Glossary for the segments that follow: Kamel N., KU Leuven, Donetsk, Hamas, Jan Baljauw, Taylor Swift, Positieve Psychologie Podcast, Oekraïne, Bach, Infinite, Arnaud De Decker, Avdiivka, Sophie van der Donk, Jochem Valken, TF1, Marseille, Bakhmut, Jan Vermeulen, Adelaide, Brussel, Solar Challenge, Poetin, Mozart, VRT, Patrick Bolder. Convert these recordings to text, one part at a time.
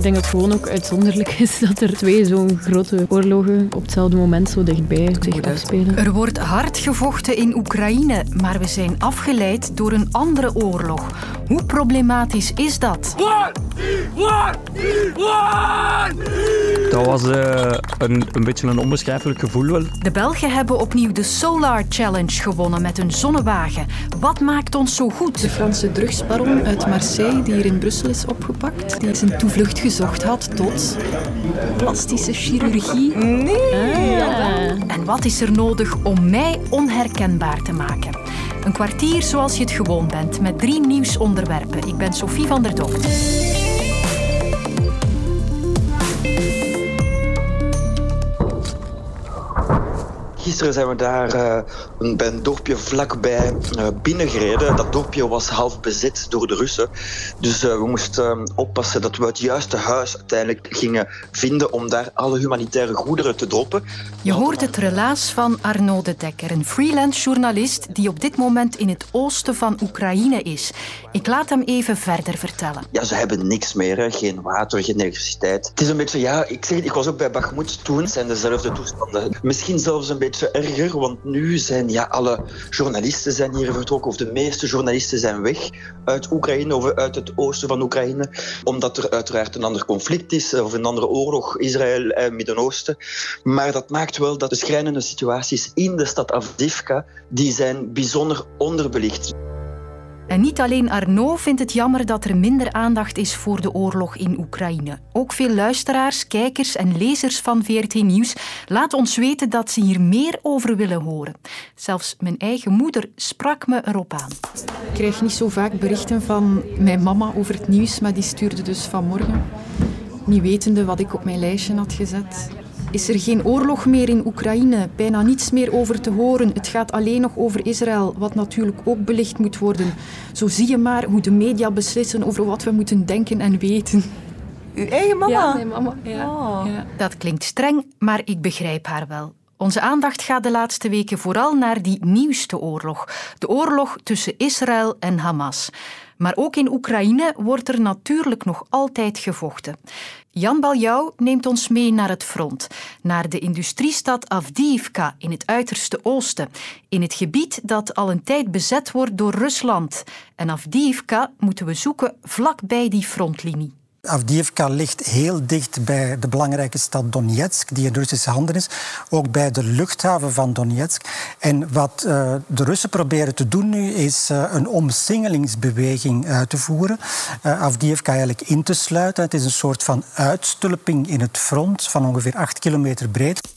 Ik denk dat het gewoon ook uitzonderlijk is dat er twee zo'n grote oorlogen op hetzelfde moment zo dichtbij zich afspelen. Er wordt hard gevochten in Oekraïne, maar we zijn afgeleid door een andere oorlog. Hoe problematisch is dat? Dat was een beetje een onbeschrijfelijk gevoel wel. De Belgen hebben opnieuw de Solar Challenge gewonnen met een zonnewagen. Wat maakt ons zo goed? De Franse drugsbaron uit Marseille, die hier in Brussel is opgepakt, die zijn toevlucht gezocht had tot plastische chirurgie. Nee! En wat is er nodig om mij onherkenbaar te maken? Een kwartier zoals je het gewoon bent, met 3 nieuwsonderwerpen. Ik ben Sophie van der Donk. Gisteren zijn we daar bij een dorpje vlakbij binnengereden. Dat dorpje was half bezet door de Russen. Dus we moesten oppassen dat we het juiste huis uiteindelijk gingen vinden om daar alle humanitaire goederen te droppen. Je hoort het relaas van Arnaud De Decker, een freelance journalist die op dit moment in het oosten van Oekraïne is. Ik laat hem even verder vertellen. Ja, ze hebben niks meer. Hè. Geen water, geen elektriciteit. Het is een beetje, ja, ik was ook bij Bakhmut toen. Het zijn dezelfde toestanden. Misschien zelfs een beetje erger, want nu zijn alle journalisten zijn hier vertrokken, of de meeste journalisten zijn weg uit Oekraïne of uit het oosten van Oekraïne, omdat er uiteraard een ander conflict is of een andere oorlog, Israël en Midden-Oosten. Maar dat maakt wel dat de schrijnende situaties in de stad Avdiivka, die zijn bijzonder onderbelicht. En niet alleen Arnaud vindt het jammer dat er minder aandacht is voor de oorlog in Oekraïne. Ook veel luisteraars, kijkers en lezers van VRT Nieuws laten ons weten dat ze hier meer over willen horen. Zelfs mijn eigen moeder sprak me erop aan. Ik krijg niet zo vaak berichten van mijn mama over het nieuws, maar die stuurde dus vanmorgen, niet wetende wat ik op mijn lijstje had gezet. Is er geen oorlog meer in Oekraïne? Bijna niets meer over te horen. Het gaat alleen nog over Israël, wat natuurlijk ook belicht moet worden. Zo zie je maar hoe de media beslissen over wat we moeten denken en weten. Uw eigen mama? Ja, mijn mama. Ja. Oh. Ja. Dat klinkt streng, maar ik begrijp haar wel. Onze aandacht gaat de laatste weken vooral naar die nieuwste oorlog. De oorlog tussen Israël en Hamas. Maar ook in Oekraïne wordt er natuurlijk nog altijd gevochten. Jan Baljauw neemt ons mee naar het front, naar de industriestad Avdiivka in het uiterste oosten, in het gebied dat al een tijd bezet wordt door Rusland. En Avdiivka moeten we zoeken vlakbij die frontlinie. Avdiivka ligt heel dicht bij de belangrijke stad Donetsk, die in Russische handen is. Ook bij de luchthaven van Donetsk. En wat de Russen proberen te doen nu, is een omsingelingsbeweging uit te voeren. Avdiivka eigenlijk in te sluiten. Het is een soort van uitstulping in het front van ongeveer 8 kilometer breed.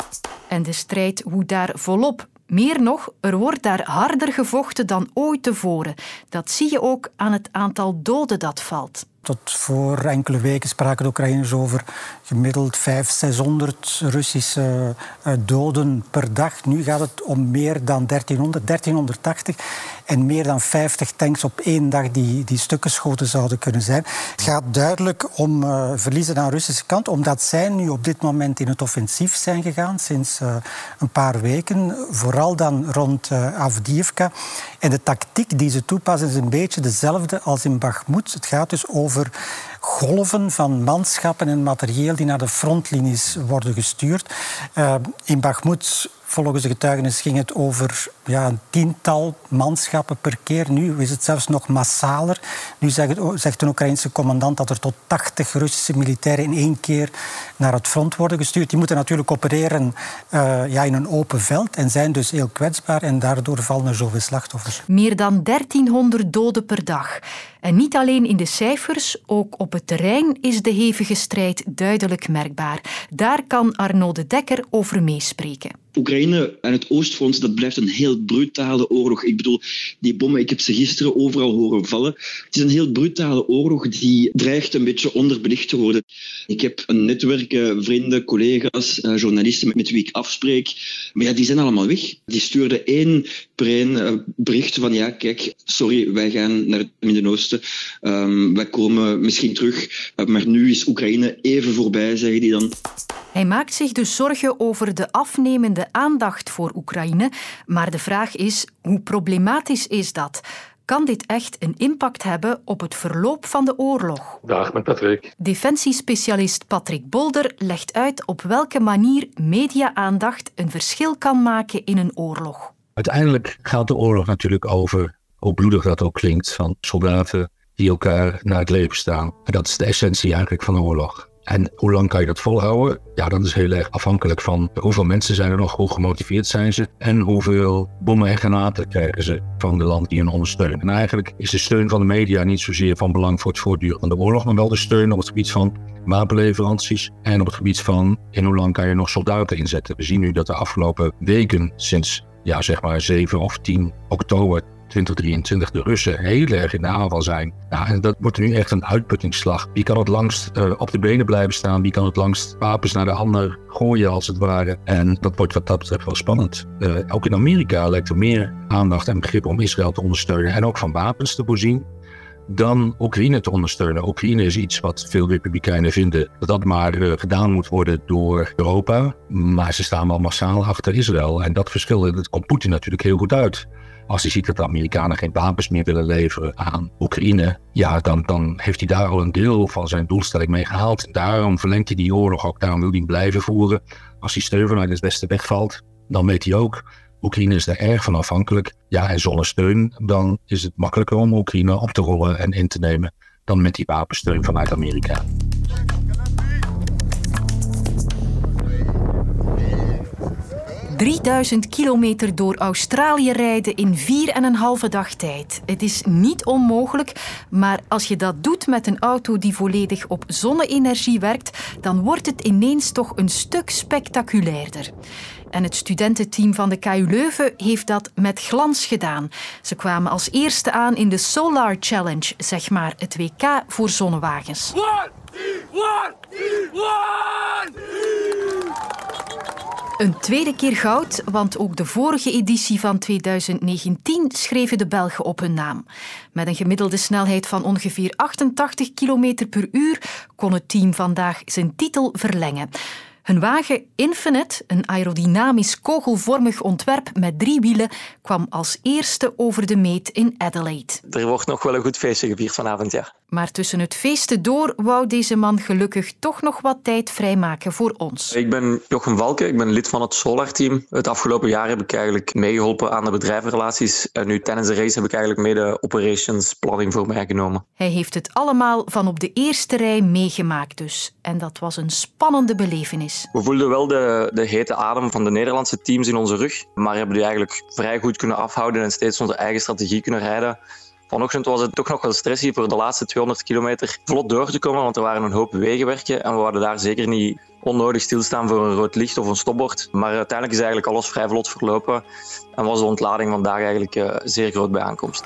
En de strijd woedt daar volop. Meer nog, er wordt daar harder gevochten dan ooit tevoren. Dat zie je ook aan het aantal doden dat valt. Tot voor enkele weken spraken de Oekraïners over gemiddeld 500-600 Russische doden per dag. Nu gaat het om meer dan 1380 en meer dan 50 tanks op één dag die stukken schoten zouden kunnen zijn. Het gaat duidelijk om verliezen aan de Russische kant, omdat zij nu op dit moment in het offensief zijn gegaan sinds een paar weken, vooral dan rond Avdiivka. En de tactiek die ze toepassen is een beetje dezelfde als in Bakhmut. Het gaat dus over golven van manschappen en materieel die naar de frontlinies worden gestuurd. In Bakhmut, volgens de getuigenis, ging het over een 10-tal manschappen per keer. Nu is het zelfs nog massaler. Nu zegt een Oekraïense commandant dat er tot 80 Russische militairen in één keer naar het front worden gestuurd. Die moeten natuurlijk opereren in een open veld en zijn dus heel kwetsbaar. En daardoor vallen er zoveel slachtoffers. Meer dan 1300 doden per dag. En niet alleen in de cijfers, ook op het terrein is de hevige strijd duidelijk merkbaar. Daar kan Arnaud De Decker over meespreken. Oekraïne en het Oostfront, dat blijft een heel brutale oorlog. Ik bedoel, die bommen, ik heb ze gisteren overal horen vallen. Het is een heel brutale oorlog die dreigt een beetje onderbelicht te worden. Ik heb een netwerk, vrienden, collega's, journalisten met wie ik afspreek. Maar die zijn allemaal weg. Die stuurden één per één bericht van kijk, sorry, wij gaan naar het Midden-Oosten. Wij komen misschien terug. Maar nu is Oekraïne even voorbij, zeggen die dan. Hij maakt zich dus zorgen over de afnemende aandacht voor Oekraïne. Maar de vraag is, hoe problematisch is dat? kan dit echt een impact hebben op het verloop van de oorlog. Dag, met Patrick. Defensiespecialist Patrick Bolder legt uit op welke manier media-aandacht een verschil kan maken in een oorlog. Uiteindelijk gaat de oorlog natuurlijk over, hoe bloedig dat ook klinkt, van soldaten die elkaar naar het leven staan. En dat is de essentie eigenlijk van de oorlog. En hoe lang kan je dat volhouden? Ja, dat is heel erg afhankelijk van hoeveel mensen zijn er nog, hoe gemotiveerd zijn ze en hoeveel bommen en granaten krijgen ze van de land die hen ondersteunen. En eigenlijk is de steun van de media niet zozeer van belang voor het voortduren van de oorlog, maar wel de steun op het gebied van wapenleveranties en op het gebied van in hoe lang kan je nog soldaten inzetten. We zien nu dat de afgelopen weken sinds 7 of 10 oktober 2023 de Russen heel erg in de aanval zijn. Nou, en dat wordt nu echt een uitputtingsslag. Wie kan het langst op de benen blijven staan? Wie kan het langst wapens naar de ander gooien als het ware? En dat wordt wat dat betreft wel spannend. Ook in Amerika lijkt er meer aandacht en begrip om Israël te ondersteunen en ook van wapens te voorzien dan Oekraïne te ondersteunen. Oekraïne is iets wat veel republikeinen vinden dat maar gedaan moet worden door Europa. Maar ze staan wel massaal achter Israël. En dat verschil, dat komt Poetin natuurlijk heel goed uit. Als hij ziet dat de Amerikanen geen wapens meer willen leveren aan Oekraïne, dan heeft hij daar al een deel van zijn doelstelling mee gehaald. En daarom verlengt hij die oorlog ook, daarom wil hij hem blijven voeren. Als die steun vanuit het Westen wegvalt, dan weet hij ook, Oekraïne is daar erg van afhankelijk. Ja, en zonder steun, dan is het makkelijker om Oekraïne op te rollen en in te nemen dan met die wapensteun vanuit Amerika. ...3.000 kilometer door Australië rijden in 4,5 dag tijd. Het is niet onmogelijk, maar als je dat doet met een auto die volledig op zonne-energie werkt, dan wordt het ineens toch een stuk spectaculairder. En het studententeam van de KU Leuven heeft dat met glans gedaan. Ze kwamen als eerste aan in de Solar Challenge, zeg maar het WK voor zonnewagens. Een tweede keer goud, want ook de vorige editie van 2019 schreven de Belgen op hun naam. Met een gemiddelde snelheid van ongeveer 88 km per uur kon het team vandaag zijn titel verlengen. Hun wagen Infinite, een aerodynamisch kogelvormig ontwerp met 3 wielen, kwam als eerste over de meet in Adelaide. Er wordt nog wel een goed feestje gevierd vanavond, ja. Maar tussen het feesten door wou deze man gelukkig toch nog wat tijd vrijmaken voor ons. Ik ben Jochem Valken, ik ben lid van het Solar-team. Het afgelopen jaar heb ik eigenlijk meegeholpen aan de bedrijfsrelaties. En nu tijdens de race heb ik eigenlijk mee de operations planning voor mij genomen. Hij heeft het allemaal van op de eerste rij meegemaakt dus. En dat was een spannende belevenis. We voelden wel de hete adem van de Nederlandse teams in onze rug. Maar hebben die eigenlijk vrij goed kunnen afhouden en steeds onze eigen strategie kunnen rijden. Vanochtend was het toch nog wel stress hier voor de laatste 200 kilometer vlot door te komen, want er waren een hoop wegenwerken en we waren daar zeker niet onnodig stilstaan voor een rood licht of een stopbord. Maar uiteindelijk is eigenlijk alles vrij vlot verlopen en was de ontlading vandaag eigenlijk zeer groot bij aankomst.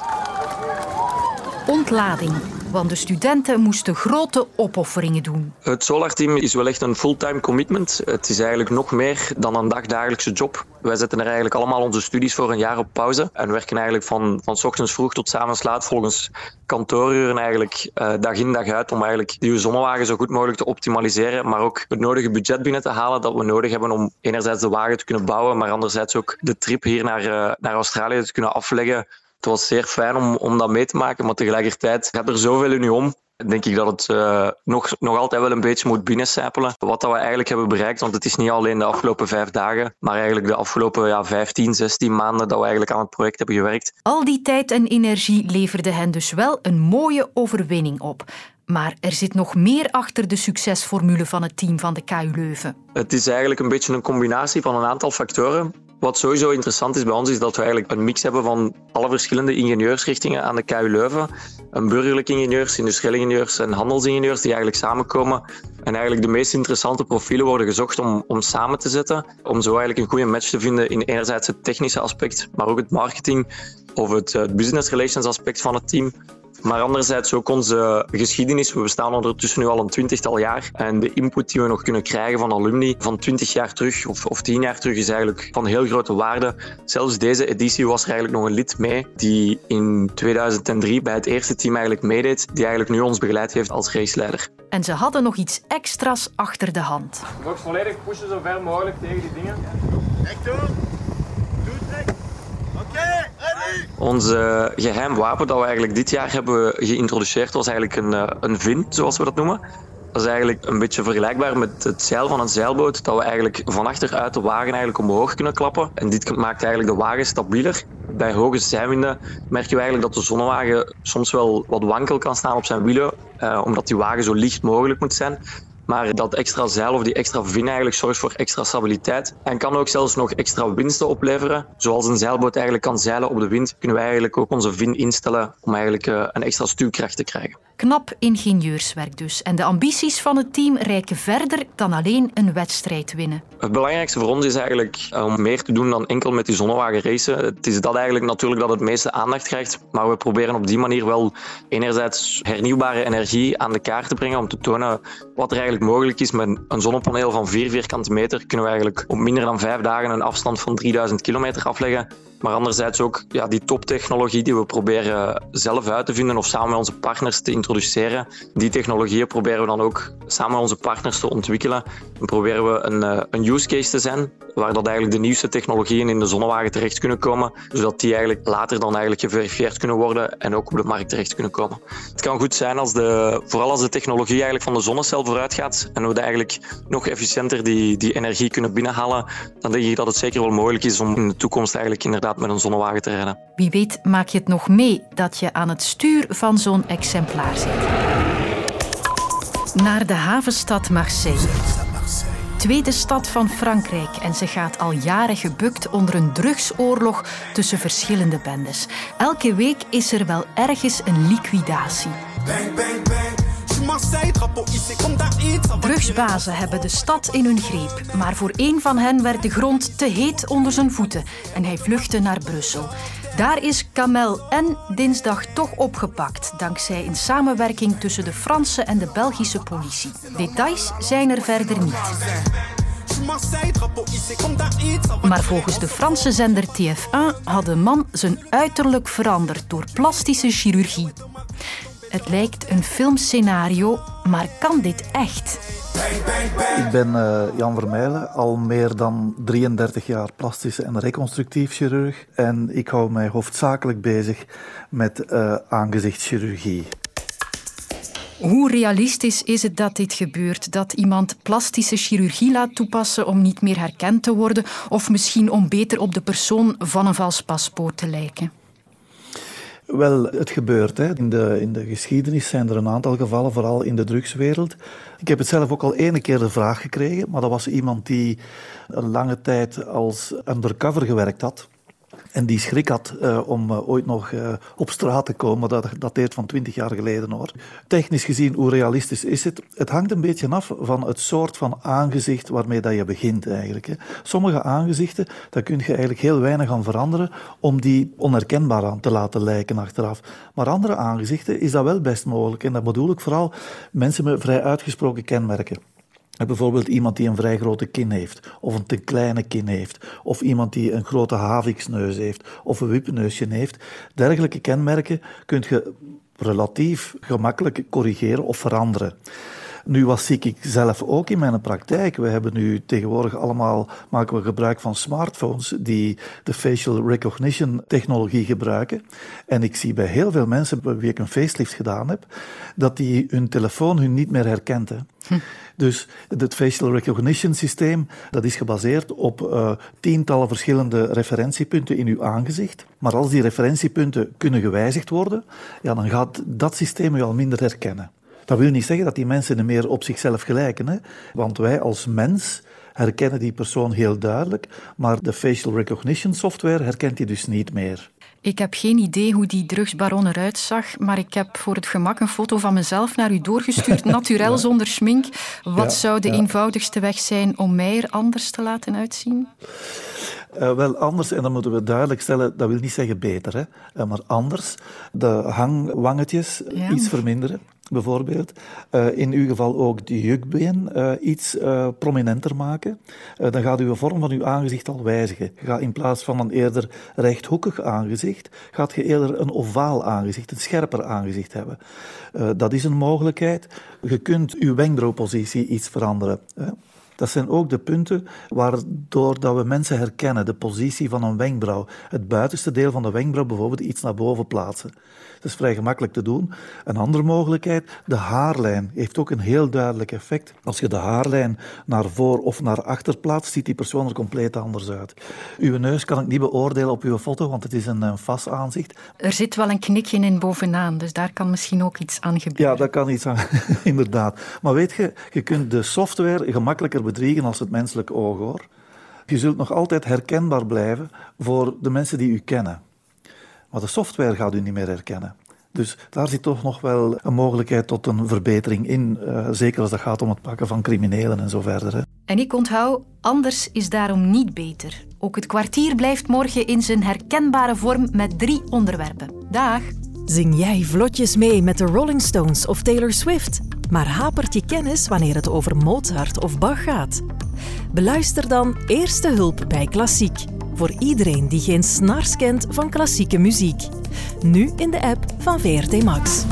Ontlading, want de studenten moesten grote opofferingen doen. Het Solar-team is wel echt een fulltime commitment. Het is eigenlijk nog meer dan een dagdagelijkse job. Wij zetten er eigenlijk allemaal onze studies voor een jaar op pauze en werken eigenlijk van 's ochtends vroeg tot 's avonds laat volgens kantooruren eigenlijk dag in dag uit om eigenlijk die zonnewagen zo goed mogelijk te optimaliseren, maar ook het nodige budget binnen te halen dat we nodig hebben om enerzijds de wagen te kunnen bouwen, maar anderzijds ook de trip hier naar Australië te kunnen afleggen. Het was zeer fijn om dat mee te maken, maar tegelijkertijd gaat er zoveel in u om. Denk ik dat het nog altijd wel een beetje moet binnencijpelen. Wat dat we eigenlijk hebben bereikt, want het is niet alleen de afgelopen 5 dagen, maar eigenlijk de afgelopen 15, 16 maanden dat we eigenlijk aan het project hebben gewerkt. Al die tijd en energie leverde hen dus wel een mooie overwinning op. Maar er zit nog meer achter de succesformule van het team van de KU Leuven. Het is eigenlijk een beetje een combinatie van een aantal factoren. Wat sowieso interessant is bij ons, is dat we eigenlijk een mix hebben van alle verschillende ingenieursrichtingen aan de KU Leuven. Een burgerlijk ingenieurs, industrieel ingenieurs en handelsingenieurs die eigenlijk samenkomen. En eigenlijk de meest interessante profielen worden gezocht om samen te zetten. Om zo eigenlijk een goede match te vinden in enerzijds het technische aspect, maar ook het marketing of het business relations aspect van het team. Maar anderzijds ook onze geschiedenis. We bestaan ondertussen nu al een 20-tal jaar. En de input die we nog kunnen krijgen van alumni van 20 jaar terug of 10 jaar terug is eigenlijk van heel grote waarde. Zelfs deze editie was er eigenlijk nog een lid mee die in 2003 bij het eerste team eigenlijk meedeed. Die eigenlijk nu ons begeleid heeft als raceleider. En ze hadden nog iets extra's achter de hand. Nog volledig pushen zo ver mogelijk tegen die dingen. Echt hoor. Doe het. Oké. Ons geheim wapen dat we eigenlijk dit jaar hebben geïntroduceerd was eigenlijk een vin, zoals we dat noemen. Dat is eigenlijk een beetje vergelijkbaar met het zeil van een zeilboot, dat we eigenlijk van achteruit de wagen eigenlijk omhoog kunnen klappen. En dit maakt eigenlijk de wagen stabieler. Bij hoge zijwinden merken we eigenlijk dat de zonnewagen soms wel wat wankel kan staan op zijn wielen, omdat die wagen zo licht mogelijk moet zijn. Maar dat extra zeil of die extra vin eigenlijk zorgt voor extra stabiliteit en kan ook zelfs nog extra winsten opleveren. Zoals een zeilboot eigenlijk kan zeilen op de wind, kunnen wij eigenlijk ook onze vin instellen om eigenlijk een extra stuwkracht te krijgen. Knap ingenieurswerk dus. En de ambities van het team reiken verder dan alleen een wedstrijd winnen. Het belangrijkste voor ons is eigenlijk om meer te doen dan enkel met die zonnewagen racen. Het is dat eigenlijk natuurlijk dat het meeste aandacht krijgt. Maar we proberen op die manier wel enerzijds hernieuwbare energie aan de kaart te brengen om te tonen wat er eigenlijk mogelijk is. Met een zonnepaneel van 4 vierkante meter kunnen we eigenlijk op minder dan 5 dagen een afstand van 3000 kilometer afleggen. Maar anderzijds ook ja, die toptechnologie die we proberen zelf uit te vinden of samen met onze partners te introduceren. Die technologieën proberen we dan ook samen met onze partners te ontwikkelen. En proberen we een use case te zijn waar dat eigenlijk de nieuwste technologieën in de zonnewagen terecht kunnen komen. Zodat die eigenlijk later dan eigenlijk geverifieerd kunnen worden en ook op de markt terecht kunnen komen. Het kan goed zijn als vooral als de technologie eigenlijk van de zonnecel vooruit gaat en we eigenlijk nog efficiënter die energie kunnen binnenhalen. Dan denk ik dat het zeker wel mogelijk is om in de toekomst eigenlijk inderdaad met een zonnewagen te rijden. Wie weet maak je het nog mee dat je aan het stuur van zo'n exemplaar zit. Naar de havenstad Marseille. Tweede stad van Frankrijk en ze gaat al jaren gebukt onder een drugsoorlog tussen verschillende bendes. Elke week is er wel ergens een liquidatie. Bang, bang, bang. Drugsbazen hebben de stad in hun greep, maar voor één van hen werd de grond te heet onder zijn voeten en hij vluchtte naar Brussel. Daar is Kamel N. dinsdag toch opgepakt, dankzij een samenwerking tussen de Franse en de Belgische politie. Details zijn er verder niet. Maar volgens de Franse zender TF1 had de man zijn uiterlijk veranderd door plastische chirurgie. Het lijkt een filmscenario, maar kan dit echt? Ik ben Jan Vermeulen, al meer dan 33 jaar plastische en reconstructief chirurg. En ik hou mij hoofdzakelijk bezig met aangezichtschirurgie. Hoe realistisch is het dat dit gebeurt? Dat iemand plastische chirurgie laat toepassen om niet meer herkend te worden? Of misschien om beter op de persoon van een vals paspoort te lijken? Wel, het gebeurt. Hè. In de geschiedenis zijn er een aantal gevallen, vooral in de drugswereld. Ik heb het zelf ook al 1 keer de vraag gekregen, maar dat was iemand die een lange tijd als undercover gewerkt had. En die schrik had om ooit nog op straat te komen. Dat dateert van 20 jaar geleden, hoor. Technisch gezien, hoe realistisch is het? Het hangt een beetje af van het soort van aangezicht waarmee dat je begint eigenlijk. Hè. Sommige aangezichten, daar kun je eigenlijk heel weinig aan veranderen om die onherkenbaar aan te laten lijken achteraf. Maar andere aangezichten is dat wel best mogelijk. En dat bedoel ik vooral mensen met vrij uitgesproken kenmerken. Bijvoorbeeld iemand die een vrij grote kin heeft, of een te kleine kin heeft, of iemand die een grote haviksneus heeft, of een wipneusje heeft. Dergelijke kenmerken kun je relatief gemakkelijk corrigeren of veranderen. Nu, wat zie ik zelf ook in mijn praktijk? We hebben nu tegenwoordig allemaal, maken we gebruik van smartphones die de facial recognition technologie gebruiken. En ik zie bij heel veel mensen, bij wie ik een facelift gedaan heb, dat die hun telefoon hun niet meer herkent. Hè. Dus het facial recognition systeem, dat is gebaseerd op tientallen verschillende referentiepunten in uw aangezicht. Maar als die referentiepunten kunnen gewijzigd worden, ja, dan gaat dat systeem u al minder herkennen. Dat wil niet zeggen dat die mensen er meer op zichzelf gelijken, hè? Want wij als mens herkennen die persoon heel duidelijk, maar de facial recognition software herkent die dus niet meer. Ik heb geen idee hoe die drugsbaron eruit zag, maar ik heb voor het gemak een foto van mezelf naar u doorgestuurd, naturel ja. Zonder schmink. Wat zou de eenvoudigste weg zijn om mij er anders te laten uitzien? Wel anders, en dat moeten we duidelijk stellen, dat wil niet zeggen beter, hè? Maar anders, de hangwangetjes iets verminderen. Bijvoorbeeld, in uw geval ook de jukbeen iets prominenter maken, dan gaat uw vorm van uw aangezicht al wijzigen. Je gaat in plaats van een eerder rechthoekig aangezicht, gaat je eerder een ovaal aangezicht, een scherper aangezicht hebben. Dat is een mogelijkheid. Je kunt uw wenkbrauwpositie iets veranderen. Dat zijn ook de punten waardoor dat we mensen herkennen. De positie van een wenkbrauw. Het buitenste deel van de wenkbrauw bijvoorbeeld iets naar boven plaatsen. Dat is vrij gemakkelijk te doen. Een andere mogelijkheid, de haarlijn, heeft ook een heel duidelijk effect. Als je de haarlijn naar voor of naar achter plaatst, ziet die persoon er compleet anders uit. Uw neus kan ik niet beoordelen op uw foto, want het is een vast aanzicht. Er zit wel een knikje in bovenaan, dus daar kan misschien ook iets aan gebeuren. Ja, daar kan iets aan, inderdaad. Maar weet je, je kunt de software gemakkelijker bedriegen als het menselijk oog, hoor. Je zult nog altijd herkenbaar blijven voor de mensen die u kennen. Maar de software gaat u niet meer herkennen. Dus daar zit toch nog wel een mogelijkheid tot een verbetering in. Zeker als het gaat om het pakken van criminelen en zo verder. Hè. En ik onthoud, anders is daarom niet beter. Ook het kwartier blijft morgen in zijn herkenbare vorm met 3 onderwerpen. Dag! Zing jij vlotjes mee met de Rolling Stones of Taylor Swift? Maar hapert je kennis wanneer het over Mozart of Bach gaat? Beluister dan Eerste Hulp bij Klassiek. Voor iedereen die geen snars kent van klassieke muziek. Nu in de app van VRT Max.